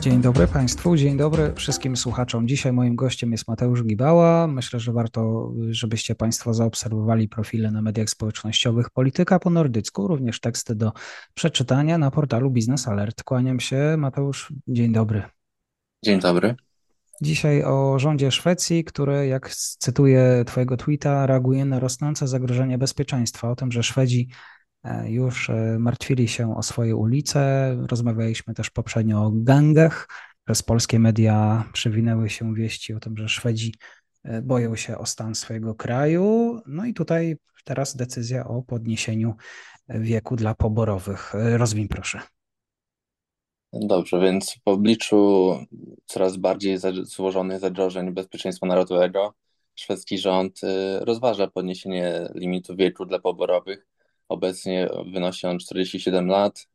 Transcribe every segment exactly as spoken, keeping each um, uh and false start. Dzień dobry Państwu, dzień dobry wszystkim słuchaczom. Dzisiaj moim gościem jest Mateusz Gibała. Myślę, że warto, żebyście Państwo zaobserwowali profile na mediach społecznościowych Polityka po nordycku, również teksty do przeczytania na portalu Biznes Alert. Kłaniam się. Mateusz, dzień dobry. Dzień dobry. Dzisiaj o rządzie Szwecji, który, jak cytuję Twojego tweeta, reaguje na rosnące zagrożenie bezpieczeństwa, o tym, że Szwedzi już martwili się o swoje ulice. Rozmawialiśmy też poprzednio o gangach. Przez polskie media przewinęły się wieści o tym, że Szwedzi boją się o stan swojego kraju. No i tutaj teraz decyzja o podniesieniu wieku dla poborowych. Rozwiń proszę. Dobrze, więc w obliczu coraz bardziej złożonych zagrożeń bezpieczeństwa narodowego szwedzki rząd rozważa podniesienie limitu wieku dla poborowych. Obecnie wynosi on czterdzieści siedem lat.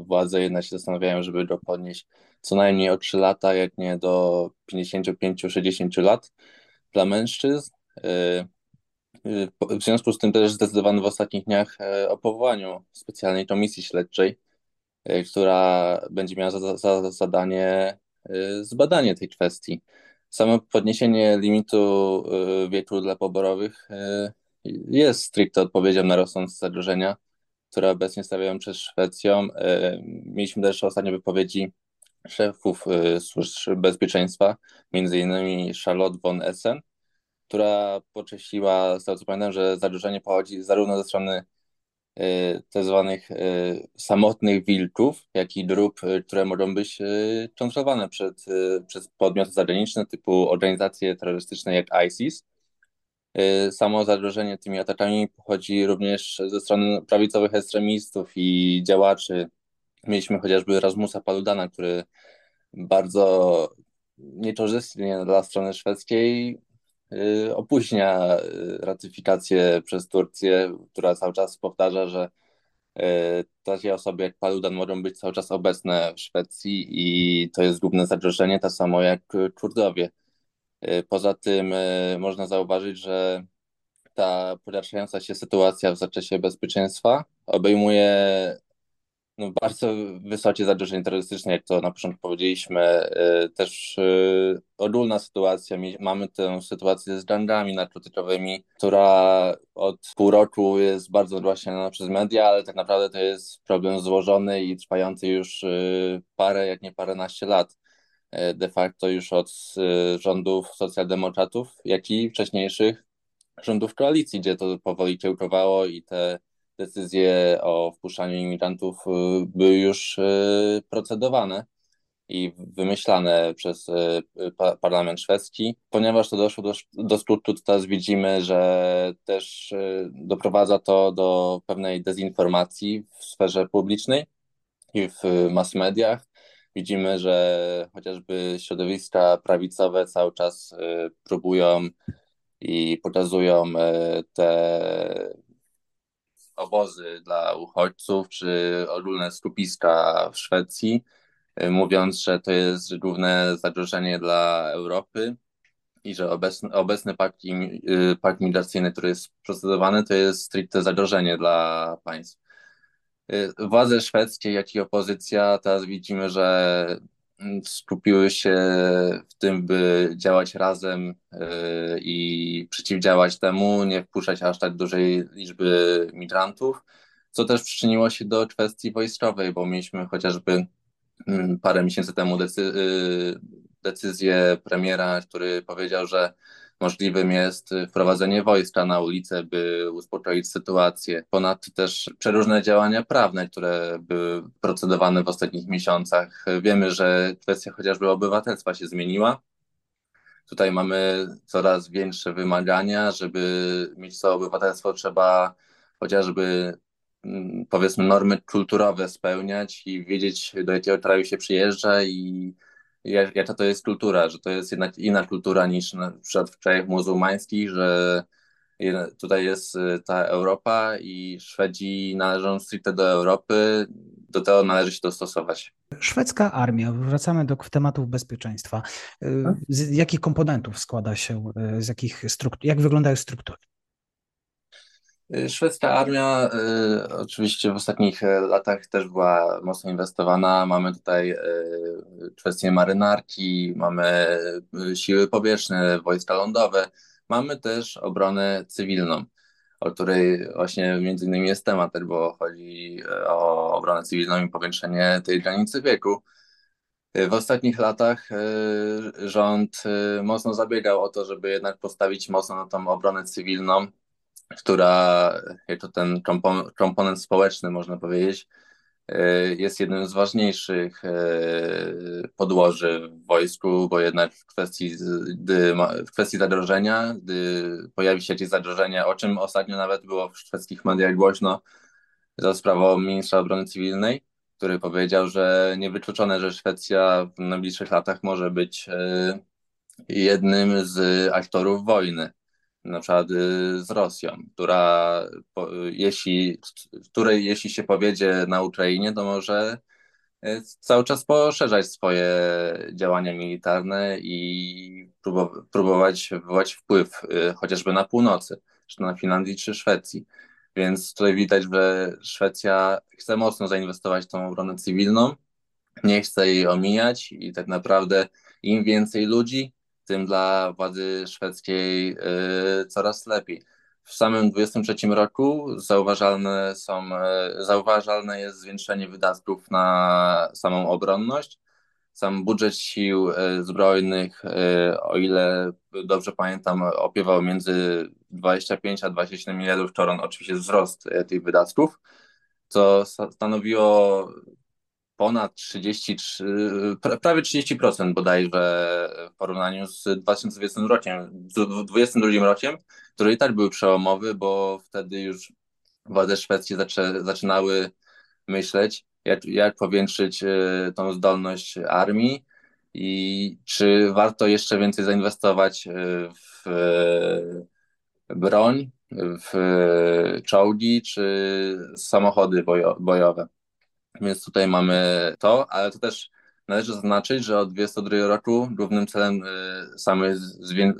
Władze jednak się zastanawiają, żeby go podnieść co najmniej o trzy lata, jak nie do pięćdziesiąt pięć do sześćdziesięciu lat dla mężczyzn. W związku z tym też zdecydowano w ostatnich dniach o powołaniu specjalnej komisji śledczej, która będzie miała za, za zadanie zbadanie tej kwestii. Samo podniesienie limitu wieku dla poborowych jest stricte odpowiedzią na rosnące zagrożenia, które obecnie stawiają przed Szwecją. Mieliśmy też ostatnio wypowiedzi szefów służb bezpieczeństwa, między innymi Charlotte von Essen, która podkreśliła, z tego co pamiętam, że zagrożenie pochodzi zarówno ze strony tzw. samotnych wilków, jak i grup, które mogą być kontrolowane przez, przez podmioty zagraniczne typu organizacje terrorystyczne jak ISIS. Samo zagrożenie tymi atakami pochodzi również ze strony prawicowych ekstremistów i działaczy. Mieliśmy chociażby Rasmusa Paludana, który bardzo niekorzystnie dla strony szwedzkiej opóźnia ratyfikację przez Turcję, która cały czas powtarza, że takie osoby jak Paludan mogą być cały czas obecne w Szwecji i to jest główne zagrożenie, tak samo jak Kurdowie. Poza tym można zauważyć, że ta pogarszająca się sytuacja w zakresie bezpieczeństwa obejmuje no, bardzo wysokie zagrożenie terrorystyczne, jak to na początku powiedzieliśmy. Też ogólna sytuacja, mamy tę sytuację z gangami narkotykowymi, która od pół roku jest bardzo głaśniana przez media, ale tak naprawdę to jest problem złożony i trwający już parę, jak nie paręnaście lat. De facto już od rządów socjaldemokratów, jak i wcześniejszych rządów koalicji, gdzie to powoli kiełkowało i te decyzje o wpuszczaniu imigrantów były już procedowane i wymyślane przez parlament szwedzki. Ponieważ to doszło do, do skutku, teraz widzimy, że też doprowadza to do pewnej dezinformacji w sferze publicznej i w mass mediach. Widzimy, że chociażby środowiska prawicowe cały czas próbują i pokazują te obozy dla uchodźców czy ogólne skupiska w Szwecji, mówiąc, że to jest główne zagrożenie dla Europy i że obecny, obecny pakt, im, pakt migracyjny, który jest procedowany, to jest stricte zagrożenie dla państw. Władze szwedzkie, jak i opozycja, teraz widzimy, że skupiły się w tym, by działać razem i przeciwdziałać temu, nie wpuszczać aż tak dużej liczby migrantów, co też przyczyniło się do kwestii wojskowej, bo mieliśmy chociażby parę miesięcy temu decy- decyzję premiera, który powiedział, że możliwym jest wprowadzenie wojska na ulicę, by uspokoić sytuację. Ponadto też przeróżne działania prawne, które były procedowane w ostatnich miesiącach. Wiemy, że kwestia chociażby obywatelstwa się zmieniła. Tutaj mamy coraz większe wymagania, żeby mieć to obywatelstwo trzeba chociażby powiedzmy normy kulturowe spełniać i wiedzieć, do jakiego kraju się przyjeżdża i jaka to jest kultura, że to jest jednak inna kultura niż na przykład w krajach muzułmańskich, że tutaj jest ta Europa i Szwedzi należą stricte do Europy, do tego należy się dostosować. Szwedzka armia, wracamy do tematów bezpieczeństwa. Z jakich komponentów składa się, z jakich struktur, jak wyglądają struktury? Szwedzka armia y, oczywiście w ostatnich latach też była mocno inwestowana. Mamy tutaj y, kwestie marynarki, mamy siły powietrzne, wojska lądowe. Mamy też obronę cywilną, o której właśnie między innymi jest temat, bo chodzi o obronę cywilną i powiększenie tej granicy wieku. W ostatnich latach y, rząd y, mocno zabiegał o to, żeby jednak postawić mocno na tą obronę cywilną, która, jak to ten komponent społeczny, można powiedzieć, jest jednym z ważniejszych podłoży w wojsku, bo jednak w kwestii, gdy, w kwestii zagrożenia, gdy pojawi się jakieś zagrożenie, o czym ostatnio nawet było w szwedzkich mediach głośno za sprawą ministra obrony cywilnej, który powiedział, że niewykluczone, że Szwecja w najbliższych latach może być jednym z aktorów wojny, na przykład z Rosją, która po, jeśli, której jeśli się powiedzie na Ukrainie, to może cały czas poszerzać swoje działania militarne i próbować, próbować wywołać wpływ chociażby na północy, czy na Finlandii, czy Szwecji. Więc tutaj widać, że Szwecja chce mocno zainwestować w tą obronę cywilną, nie chce jej omijać i tak naprawdę im więcej ludzi, tym dla władzy szwedzkiej y, coraz lepiej. W samym dwudziestym trzecim roku zauważalne, są, y, zauważalne jest zwiększenie wydatków na samą obronność. Sam budżet sił y, zbrojnych, y, o ile dobrze pamiętam, opiewał między dwudziestu pięciu a dwudziestu siedmiu miliardów koron, oczywiście wzrost y, tych wydatków, co stanowiło ponad trzydzieści trzy, prawie trzydzieści procent bodajże w porównaniu z dwa tysiące dwudziestym rokiem, dwudziestym drugim rokiem, który i tak był przełomowy, bo wtedy już władze szwedzkie zaczę, zaczynały myśleć, jak, jak powiększyć tą zdolność armii i czy warto jeszcze więcej zainwestować w broń, w czołgi czy samochody bojowe. Więc tutaj mamy to, ale to też należy zaznaczyć, że od dwudziestego drugiego roku głównym celem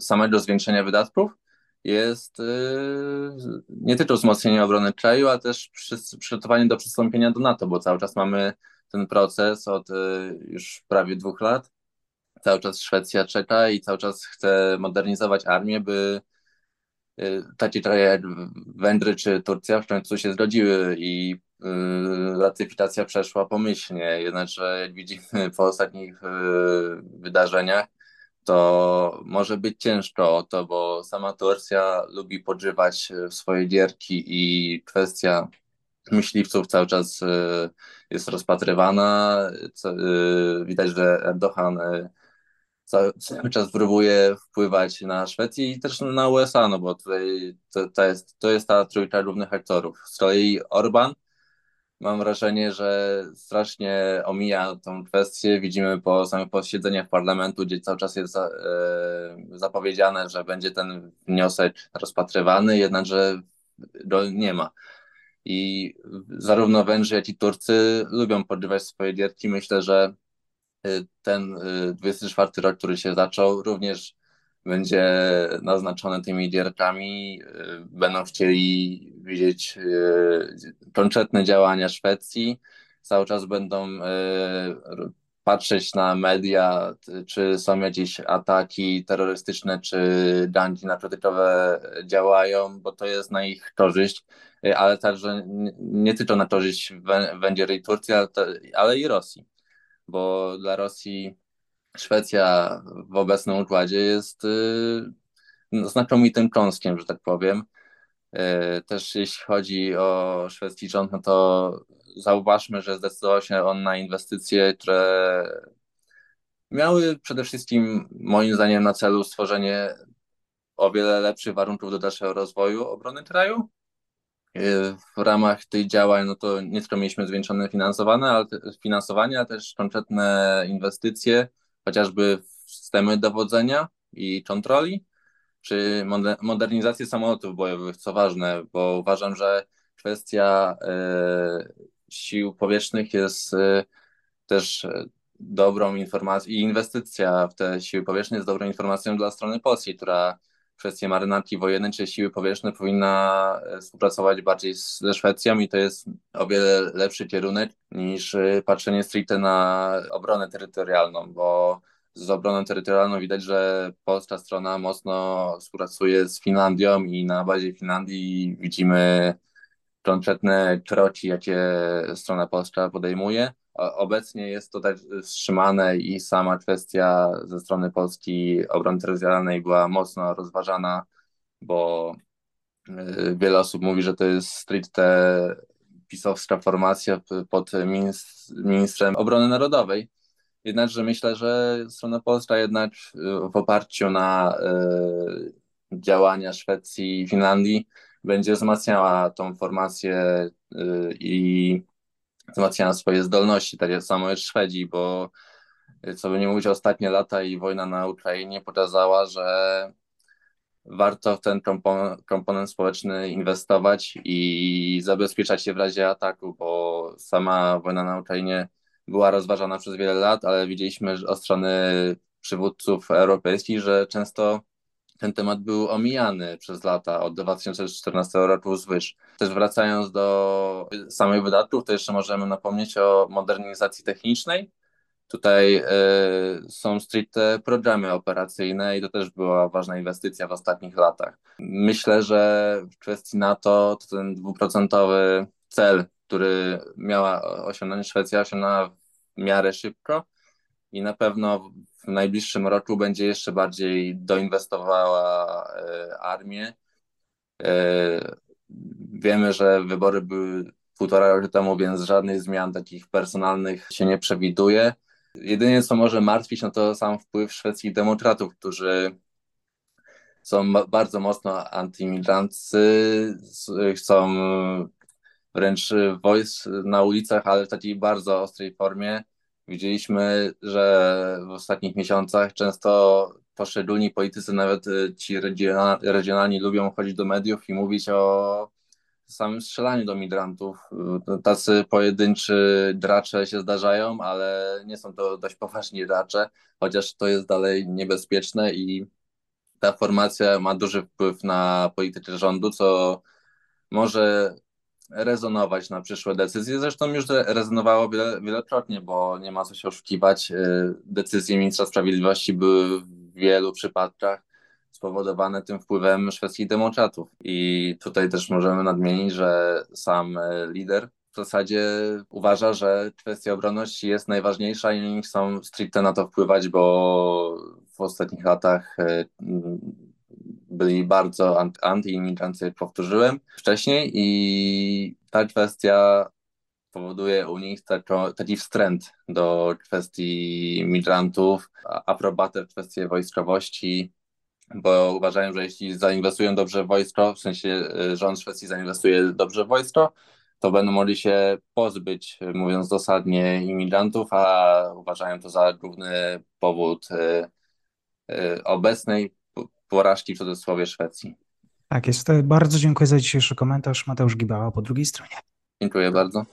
samego zwiększenia wydatków jest nie tylko wzmocnienie obrony kraju, ale też przygotowanie do przystąpienia do NATO, bo cały czas mamy ten proces od już prawie dwóch lat. Cały czas Szwecja czeka i cały czas chce modernizować armię, by takie kraje jak Węgry czy Turcja w końcu się zgodziły i ratyfikacja przeszła pomyślnie, jednakże jak widzimy po ostatnich wydarzeniach, to może być ciężko o to, bo sama Turcja lubi podżywać swoje gierki i kwestia myśliwców cały czas jest rozpatrywana. Widać, że Erdogan cały czas próbuje wpływać na Szwecję i też na U S A, no bo tutaj to, to, jest, to jest ta trójka głównych aktorów. Z kolei Orban, mam wrażenie, że strasznie omija tą kwestię. Widzimy po samych posiedzeniach parlamentu, gdzie cały czas jest zapowiedziane, że będzie ten wniosek rozpatrywany, jednakże go nie ma. I zarówno Węgrzy, jak i Turcy lubią podrywać swoje gierki. Myślę, że ten dwudziesty czwarty rok, który się zaczął, również będzie naznaczony tymi gierkami, będą chcieli widzieć konkretne działania Szwecji, cały czas będą patrzeć na media, czy są jakieś ataki terrorystyczne, czy gangi narkotykowe działają, bo to jest na ich korzyść, ale także nie tylko na korzyść Węgier i Turcji, ale i Rosji, bo dla Rosji Szwecja w obecnym układzie jest znakomitym kąskiem, że tak powiem. Też jeśli chodzi o szwedzki rząd, no to zauważmy, że zdecydował się on na inwestycje, które miały przede wszystkim moim zdaniem na celu stworzenie o wiele lepszych warunków do dalszego rozwoju obrony kraju. W ramach tych działań no to nie tylko mieliśmy zwiększone finansowanie, ale też konkretne inwestycje, chociażby w systemy dowodzenia i kontroli, czy modernizację samolotów bojowych, co ważne, bo uważam, że kwestia sił powietrznych jest też dobrą informacją i inwestycja w te siły powietrzne jest dobrą informacją dla strony polskiej, która w kwestii marynarki wojennej czy siły powietrzne powinna współpracować bardziej ze Szwecją i to jest o wiele lepszy kierunek niż patrzenie stricte na obronę terytorialną, bo z obroną terytorialną widać, że polska strona mocno współpracuje z Finlandią i na bazie Finlandii widzimy konkretne kroki, jakie strona polska podejmuje. Obecnie jest to tak wstrzymane i sama kwestia ze strony Polski obrony terytorialnej była mocno rozważana, bo wiele osób mówi, że to jest stricte pisowska formacja pod ministrem obrony narodowej. Jednakże myślę, że strona polska jednak w oparciu na działania Szwecji i Finlandii będzie wzmacniała tą formację i wzmacniała swoje zdolności, tak samo jak Szwedzi, bo co by nie mówić, ostatnie lata i wojna na Ukrainie pokazała, że warto w ten kompon- komponent społeczny inwestować i zabezpieczać się w razie ataku, bo sama wojna na Ukrainie była rozważana przez wiele lat, ale widzieliśmy od strony przywódców europejskich, że często ten temat był omijany przez lata od dwa tysiące czternastego roku wzwyż. Też wracając do samych wydatków, to jeszcze możemy napomnieć o modernizacji technicznej. Tutaj y, są stricte programy operacyjne i to też była ważna inwestycja w ostatnich latach. Myślę, że w kwestii NATO to ten dwuprocentowy cel, który miała osiągnąć Szwecja, osiągnęła w miarę szybko i na pewno w najbliższym roku będzie jeszcze bardziej doinwestowała armię. Wiemy, że wybory były półtora roku temu, więc żadnych zmian takich personalnych się nie przewiduje. Jedynie co może martwić, no to sam wpływ szwedzkich demokratów, którzy są bardzo mocno antyimigrancy, chcą wręcz wojsk na ulicach, ale w takiej bardzo ostrej formie. Widzieliśmy, że w ostatnich miesiącach często poszczególni politycy, nawet ci regionalni, lubią chodzić do mediów i mówić o samym strzelaniu do migrantów. Tacy pojedynczy gracze się zdarzają, ale nie są to dość poważni gracze, chociaż to jest dalej niebezpieczne i ta formacja ma duży wpływ na politykę rządu, co może rezonować na przyszłe decyzje. Zresztą już rezonowało wiele, wielokrotnie, bo nie ma co się oszukiwać. Decyzje ministra sprawiedliwości były w wielu przypadkach spowodowane tym wpływem szwedzkich demokratów. I tutaj też możemy nadmienić, że sam lider w zasadzie uważa, że kwestia obronności jest najważniejsza i nie chcą stricte na to wpływać, bo w ostatnich latach byli bardzo antyimigranci, jak powtórzyłem wcześniej, i ta kwestia powoduje u nich taki wstręt do kwestii migrantów, aprobatę w kwestii wojskowości, bo uważają, że jeśli zainwestują dobrze w wojsko, w sensie rząd Szwecji zainwestuje dobrze w wojsko, to będą mogli się pozbyć, mówiąc dosadnie, imigrantów, a uważają to za główny powód obecnej porażki w cudzysłowie Szwecji. Tak jest. Bardzo dziękuję za dzisiejszy komentarz. Mateusz Gibała po drugiej stronie. Dziękuję bardzo.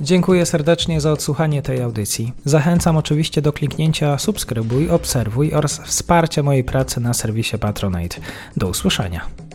Dziękuję serdecznie za odsłuchanie tej audycji. Zachęcam oczywiście do kliknięcia subskrybuj, obserwuj oraz wsparcia mojej pracy na serwisie Patronite. Do usłyszenia.